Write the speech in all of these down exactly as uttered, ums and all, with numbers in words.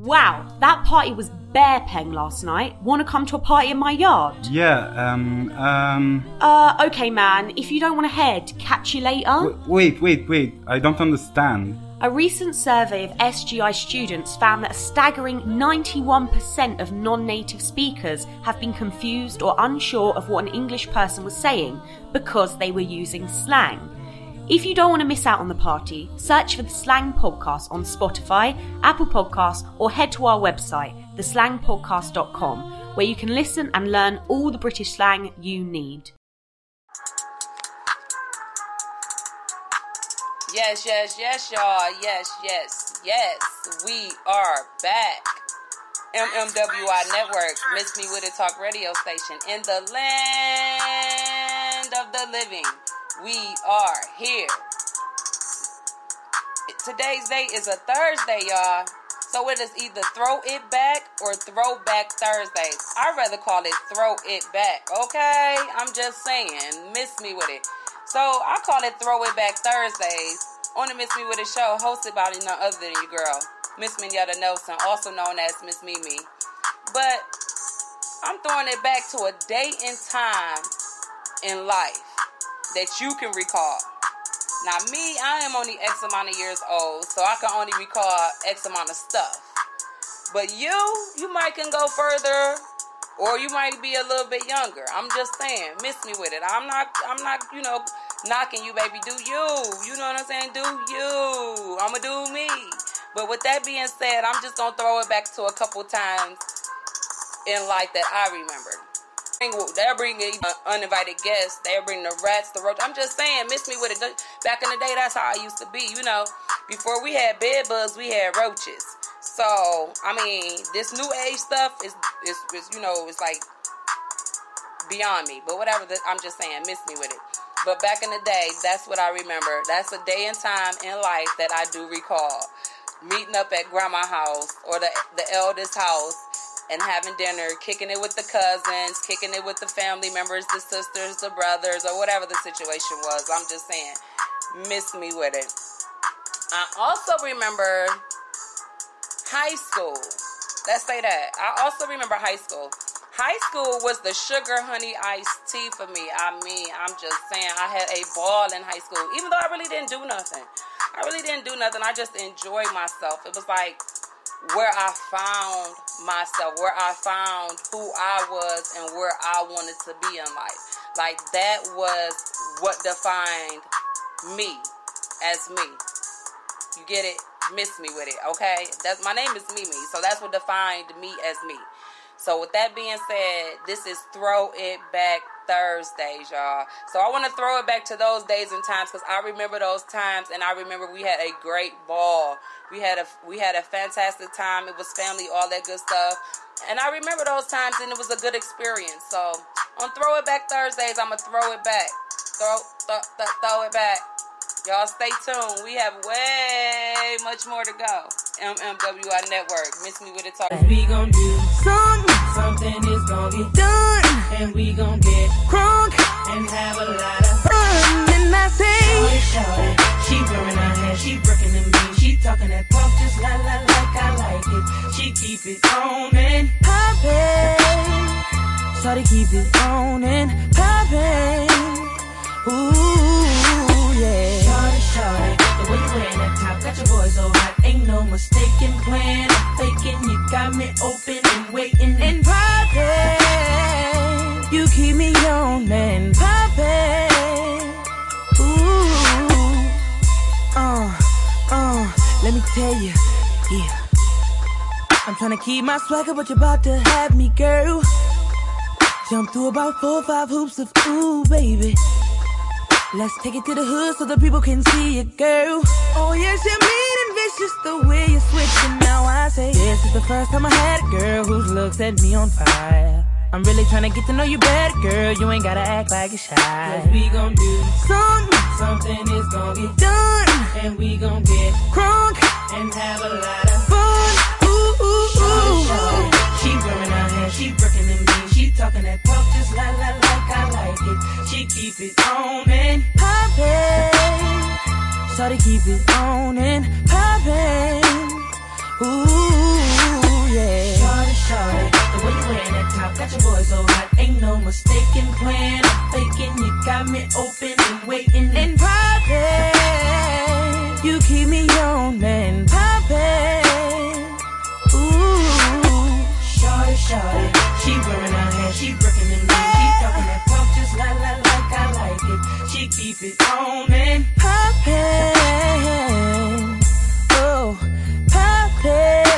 Wow, that party was bear peng last night. Wanna come to a party in my yard? Yeah, um, um... Uh, okay, man. If you don't want to head, catch you later. W- wait, wait, wait. I don't understand. A recent survey of S G I students found that a staggering ninety-one percent of non-native speakers have been confused or unsure of what an English person was saying because they were using slang. If you don't want to miss out on the party, search for The Slang Podcast on Spotify, Apple Podcasts, or head to our website, the slang podcast dot com, where you can listen and learn all the British slang you need. Yes, yes, yes, y'all. Yes, yes, yes. We are back. M M W I Network, Miss Me With It Talk radio station in the land of the living. We are here. Today's day is a Thursday, y'all. So it is either Throw It Back or Throw Back Thursdays. I'd rather call it Throw It Back, okay? I'm just saying. Miss me with it. So I call it Throw It Back Thursdays on the Miss Me With It show, hosted by none other than your girl, Miss Minyetta Nelson, also known as Miss Mimi. But I'm throwing it back to a day and time in life that you can recall. Now me, I am only X amount of years old, so I can only recall X amount of stuff. But you, you might can go further, or you might be a little bit younger. I'm just saying, miss me with it. I'm not, I'm not, you know, knocking you, baby. Do you? You know what I'm saying? Do you? I'ma do me. But with that being said, I'm just gonna throw it back to a couple times in life that I remember. They'll bring in uninvited guests. They'll bring the rats, the roach. I'm just saying, miss me with it. Back in the day, that's how I used to be. You know, before we had bed bugs, we had roaches. So, I mean, this new age stuff is, is, is you know, it's like beyond me. But whatever, the, I'm just saying, miss me with it. But back in the day, that's what I remember. That's a day and time in life that I do recall. Meeting up at grandma's house or the the eldest house. And having dinner, kicking it with the cousins, kicking it with the family members, the sisters, the brothers, or whatever the situation was. I'm just saying, miss me with it. I also remember high school. Let's say that. I also remember high school. High school was the sugar, honey, iced tea for me. I mean, I'm just saying, I had a ball in high school, even though I really didn't do nothing. I really didn't do nothing. I just enjoyed myself. It was like where I found myself, where I found who I was and where I wanted to be in life. Like, that was what defined me as me. You get it? Miss me with it, okay? That's, my name is Mimi, so that's what defined me as me. So with that being said, this is Throw It Back Thursdays, y'all. So I want to throw it back to those days and times, because I remember those times, and I remember we had a great ball. We had a we had a fantastic time. It was family, all that good stuff. And I remember those times, and it was a good experience. So on Throw It Back Thursdays, I'm going to throw it back. Throw, th- th- throw it back. Y'all stay tuned. We have way much more to go. M M W I Network. Miss Me With It Talk. We gonna do something. Something is gonna get done. And we gonna get crunk. And have a lot of fun. And I say, shawty, shawty. She wearing her hair. She breaking them beans. She talking that punk just la la like I like it. She keep it on and poppin'. Shawty keep it on and poppin'. Ooh, yeah. Shawty, the way you wearing that top, got your boys so hot, ain't no mistaken plan. I'm faking, you got me open and waiting and poppin'. You keep me on and poppin'. Ooh, uh, uh, let me tell you, yeah. I'm tryna keep my swagger, but you're about to have me, girl. Jump through about four or five hoops of ooh, baby. Let's take it to the hood so the people can see it, girl. Oh, yes, you're mean and vicious the way you're switching. Now I say, this is the first time I had a girl whose looks set me on fire. I'm really trying to get to know you better, girl. You ain't gotta act like you're shy. Cause we gon' do something. Something is gon' get done. And we gon' get crunk. And have a lot of fun. Ooh, ooh, ooh. Shawty, shawty. She wearing her hair, she breaking them beans. She talking that pop just la la la. I like it, she keep it on and poppin'. Shawty keep it on and poppin'. Ooh. Got your boy so hot, ain't no mistaken when I'm faking. You got me open and waiting and popping. You keep me on and popping. Ooh, shorty, shorty, she wearing her hair, she breaking in me, she talking that pump just like, like, like I like it. She keep it on and popping. Oh, popping.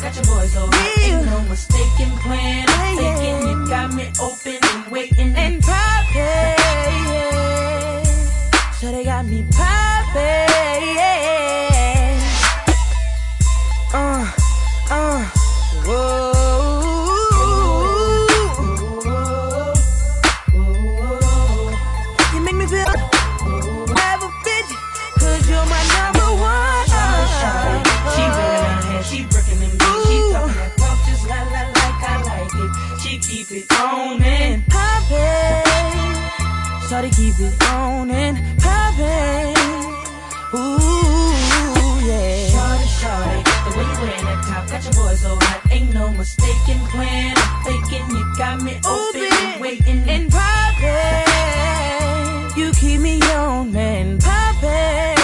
Got your boys over, ain't no mistaken plan. I'm thinking you got me open and waiting and poppin'. So they got me poppin'. Uh, uh, whoa. Shawty keep it on and poppin', ooh, yeah. Shawty, shawty, the way you wearin' that top, got your boy so hot, ain't no mistaken when I'm faking, you got me open, and waitin' and poppin'. You keep me on and poppin'.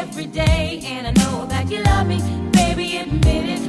Every day, and I know that you love me, baby, admit it.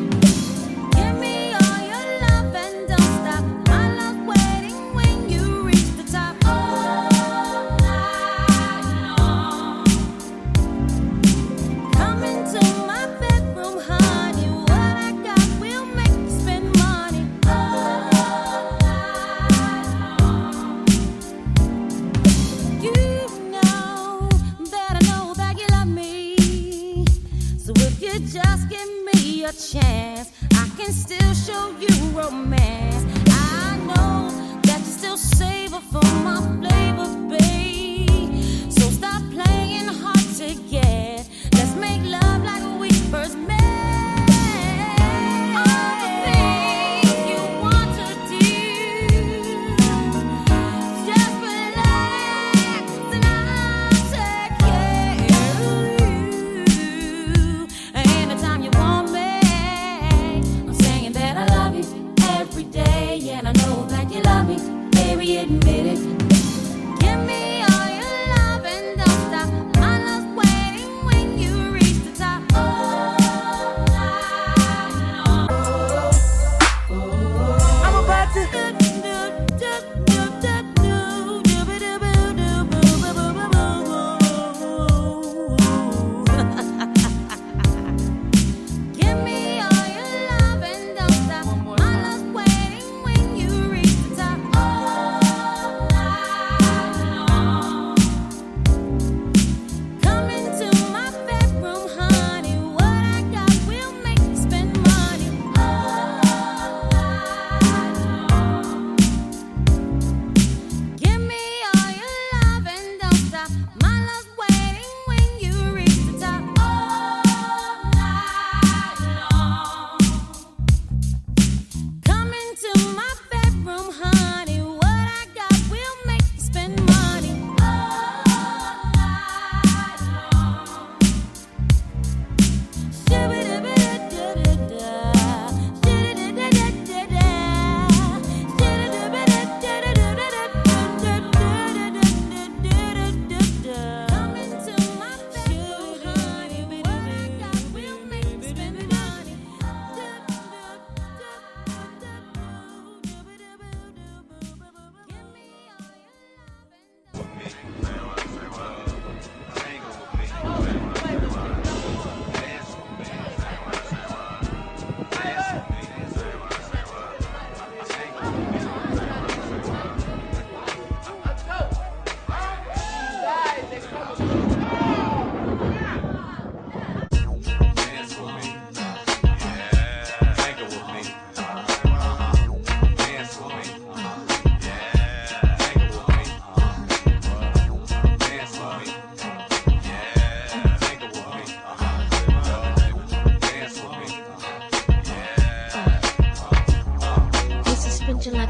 Give me all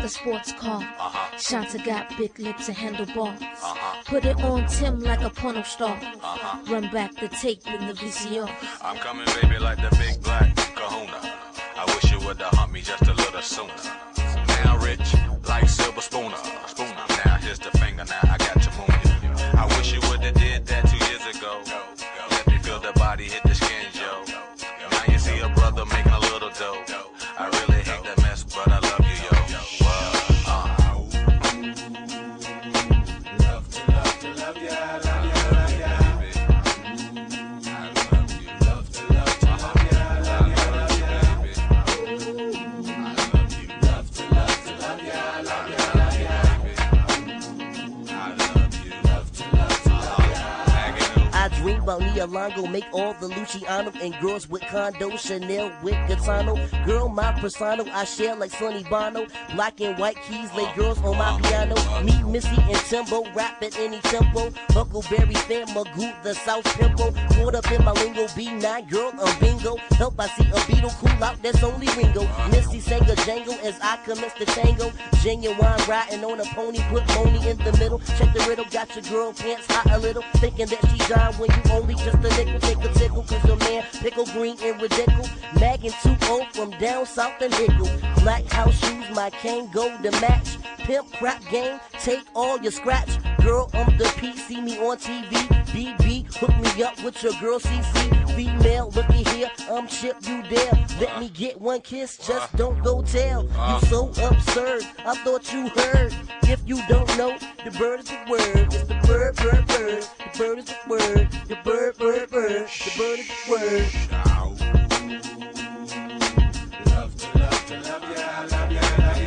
a sports car. Uh-huh. Shanta got big lips and handlebars. Uh-huh. Put it on Tim like a porno star. Uh-huh. Run back the tape in the V C R. I'm coming, baby, like the big black kahuna. I wish you would have humped me just a little sooner. Now rich, like silver spooner. Spooner. Now here's the finger, now I got your moon. I wish you would have did that two years ago. Let me feel the body hit the skin, yo. Now you see a brother making a little dough. I really hate that mess, but I love you, yo. Leolongo, make all the Luciano and girls with condo, Chanel with Gattano. Girl, my persona, I share like Sonny Bono. Black and white keys, lay girls on my piano. Me, Missy, and Timbo, rap at any tempo. Huckleberry Fan, Magoo, the South Pimple. Caught up in my lingo, B nine, girl, I'm bingo. Help, I see a beetle, cool out, that's only Ringo. Missy sang a jangle as I commence the tango. Genuine riding on a pony, put money in the middle. Check the riddle, got your girl pants hot a little. Thinking that she done when you only just a nickel, take a tickle, cause your man pickle green and ridiculous. Mag and two O from down south and hickle. Black house shoes, my cane go to match. Pimp crap game, take all your scratch. Girl, I'm the P, see me on T V. B B, hook me up with your girl C C. Female, looky here, I'm Chip, you there. Let me get one kiss, just don't go tell. You so absurd, I thought you heard. If you don't know, the bird is the word. It's the bird, bird, bird. The bird is the word. The bird, bird, bird. The bird is the word. Love to love to love you, I love you, I love you.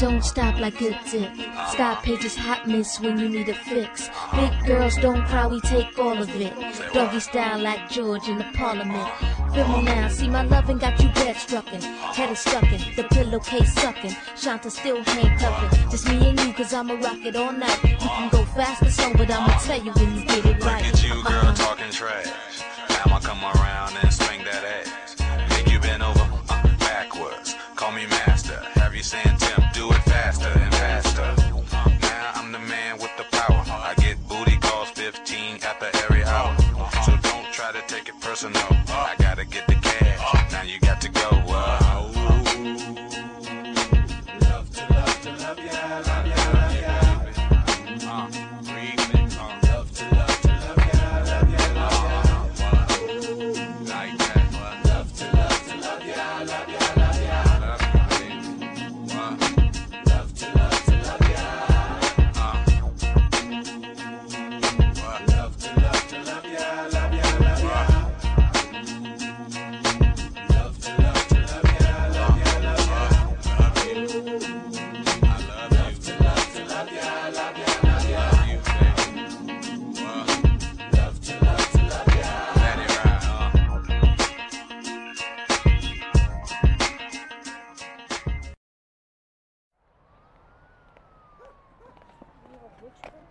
Don't stop like a dick. Stop pages hot miss when you need a fix. Big girls don't cry, we take all of it. Doggy style like George in the parliament. Feel me now, see my loving got you bed struckin'. Head is stuckin', the pillowcase suckin'. Shanta still handcuffin'. Just me and you, cause I'ma rock it all night. You can go fast or slow, but I'ma tell you when you get it right. Look at you, girl, talking trash. Now I come around and swing that ass. Make you bend over uh, backwards. Call me master. Have you seen Tim? Do it faster and faster. Now I'm the man with the power. I get booty calls fifteen after every hour. So don't try to take it personal. I gotta get the cash. Now you got to go. Uh, love to love to love you. Love you, love you. Uh, remix, uh, love to love to love you. Love you, love you. Uh, like that. Love to love to love you. Love you, love you.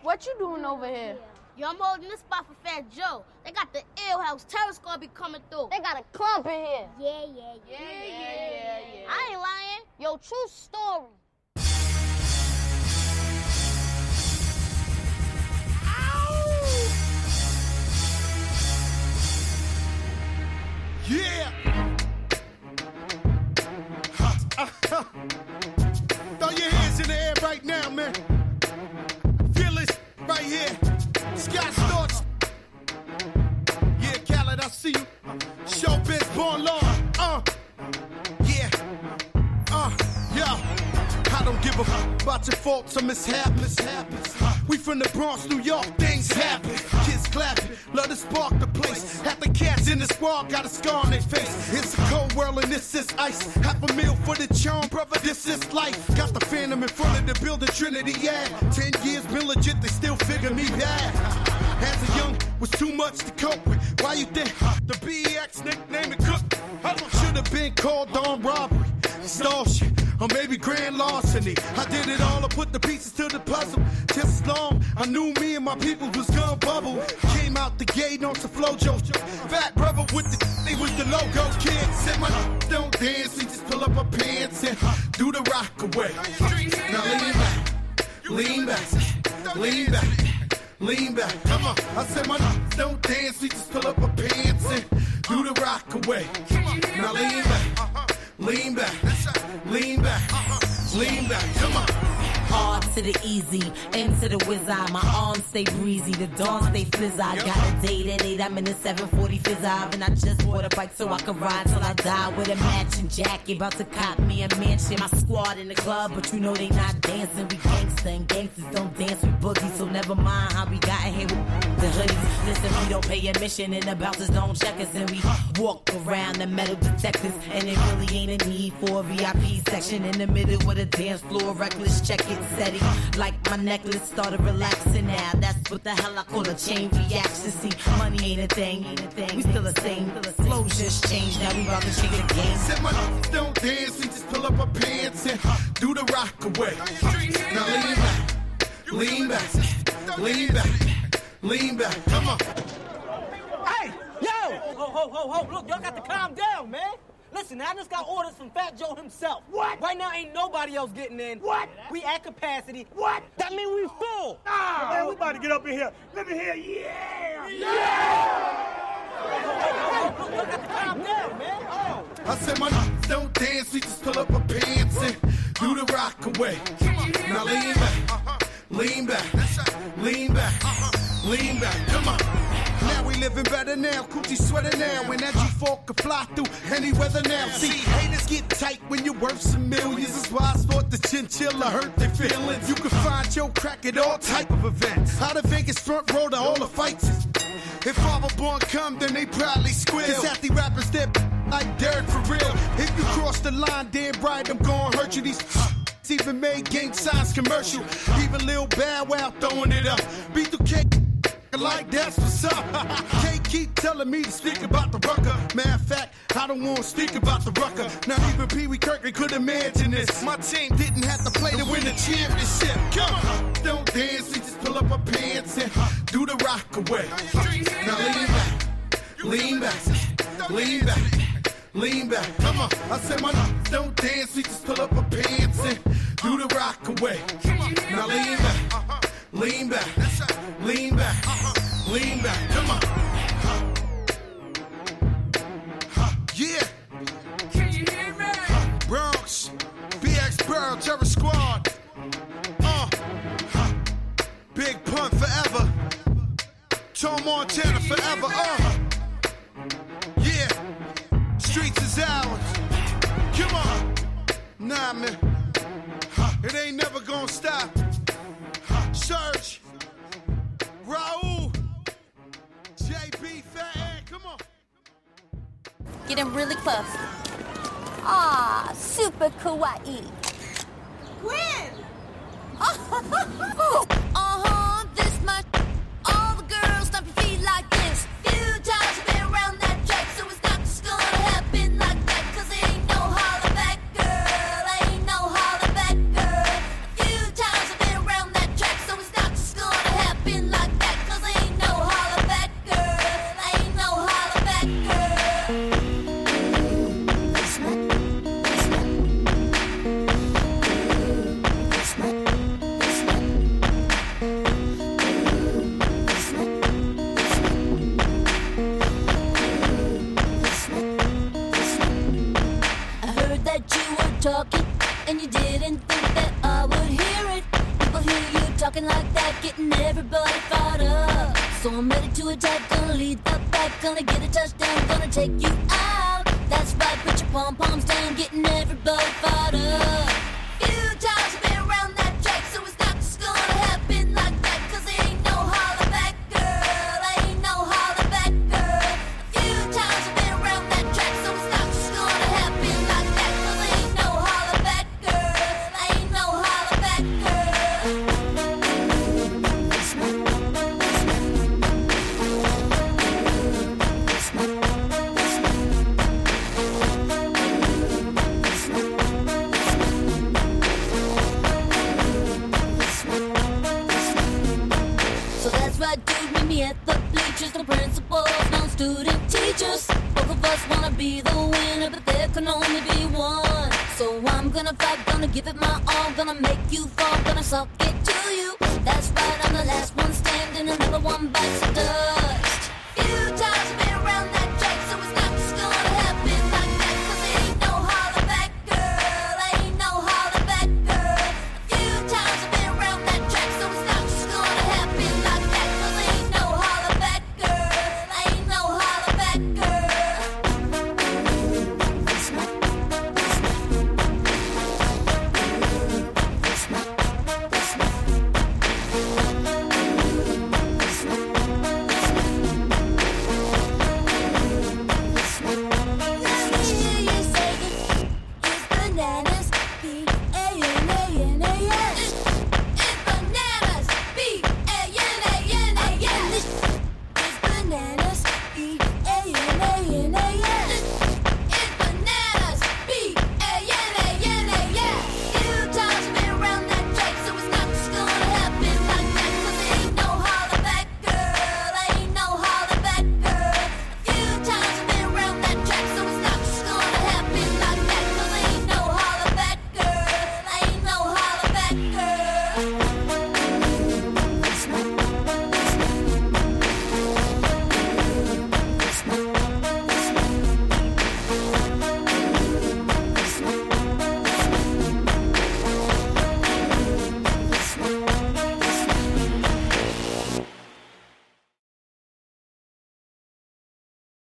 What you doing over here? Yo, I'm holding this spot for Fat Joe. They got the ill house. Terror Squad be coming through. They got a clump in here. Yeah, yeah, yeah, yeah, yeah, yeah. yeah, yeah. I ain't lying. Yo, true story. Ow! Yeah! Ha, ha, ha. Throw your hands in the air right now, man. Right here, Scott Storch. Yeah, Khaled, I see you. Showbiz, born law. Uh, yeah, uh, yeah. I don't give a fuck about your faults or mishaps. We from the Bronx, New York, things happen. Kids clapping, love to spark the place. Half the cats in the squad got a scar on their face. It's a cold world and this is ice. Half a meal for the charm, brother, this is life. Got the phantom in front of the building, Trinity, yeah. Ten years been legit, they still figure me bad. As a young, was too much to cope with. Why you think the B X nickname it cook? Should have been called on robbery. Stall shit. or maybe grand larceny. I did it all, I put the pieces to the puzzle. Just as long, I knew me and my people was gonna bubble. Came out the gate on some flojo. Fat brother with the, he was the logo kid. Said my don't dance, he just pull up my pants and do the rock away. Now lean back, lean back, lean back, lean back. Come on, I said my don't dance, he just pull up my pants and do the rock away. Now lean back, lean back, lean back, lean back. Come on. Hard to the easy, into the whiz eye. My arms stay breezy, the dawn stay flizzy. I got a date at eight, I'm in the seven forty fizz eye. And I just bought a bike so I can ride till I die. With a matching jacket, about to cop me a mansion. My squad in the club, but you know they not dancing. We gangsta and gangsters don't dance with boogies. So never mind how we got in here with the hoodies. Listen, we don't pay admission and the bouncers don't check us. And we walk around the metal detectors. And it really ain't a need for a V I P section. In the middle with a dance floor, reckless check it. Steady, like my necklace started relaxing now. That's what the hell I call a chain reaction. See, money ain't a thing, ain't a thing. We still the same. Flows just changed. Now we about to shake the game. Said my don't dance, we just pull up our pants and do the rock away. Now lean back, lean back, lean back, lean back. Come on. Hey, yo! Ho, ho, ho, ho! Look, y'all got to calm down, man. Listen, I just got orders from Fat Joe himself. What? Right now, ain't nobody else getting in. What? We at capacity. What? That mean we full. Nah, man, we about to get up in here. Let me hear, yeah! Yeah! yeah. Look, look at the calm down, man. Oh. I said my n- don't dance, we just pull up our pants and do the rock away. Now lean back, uh-huh. lean back, right. lean back, uh-huh. lean back. Come on. Now we living better now, coochie sweater now, and that G four can fly through any weather now. See, haters get tight when you're worth some millions. That's why I thought the chinchilla hurt their feelings. You can find your crack at all type of events. Out of Vegas front row to all the fights. If Father Born come, then they probably squeal. Cause half the rappers, they're like Derek for real. If you cross the line, damn right, I'm gonna hurt you. These even made gang signs commercial. Even Lil Bow Wow throwing it up. B two K. Like that's what's up. Can't keep telling me to speak about the rucker. Matter of fact, I don't want to speak about the rucker. Now even Pee Wee Kirkland could imagine this. My team didn't have to play to win the championship. Come on, don't dance, we just pull up our pants and do the rock away. Now lean back, lean back, lean back, lean back. Come on, I said my don't dance, we just pull up our pants and do the rock away. Now lean back, lean back. Lean back, uh-huh. lean back, come on. Uh-huh. Yeah. Can you hear me? Uh, Bronx, B X Burrow, Terror Squad. Uh. Uh. Big Pun forever. Tone Montana forever. Uh. Yeah. Streets is ours. Come on. Nah, man. Uh. It ain't never gonna stop. Uh. Surge. Raul, J P, Fat Ed, come on. Get him really close. Ah, super kawaii. Gwen! Oh, uh-huh, this my... All the girls stomp your feet like this. Few times I've been around that track, so it's not just gonna happen like that, cause it ain't no holler back, girl. Ain't no holler back, girl. Few times I've been around that track, so it's not just gonna happen like that. Talking, and you didn't think that I would hear it. People hear you talking like that, getting everybody fired up. So I'm ready to attack, gonna lead the pack, gonna get a touchdown, gonna take you out. That's right, put your pom-poms down, getting everybody fired up. Few times I've been around that track, so it's not just gonna happen like that, cause it ain't no holler back, girl. Ain't no holler back, girl. Few times I've been around that track, so it's not just gonna happen like that, cause it ain't no holler back, girl. Ain't no holler back, girl. only be one. So I'm gonna fight, gonna give it my all, gonna make you fall, gonna suck it to you. That's right, I'm the last one standing, another one bites the dust.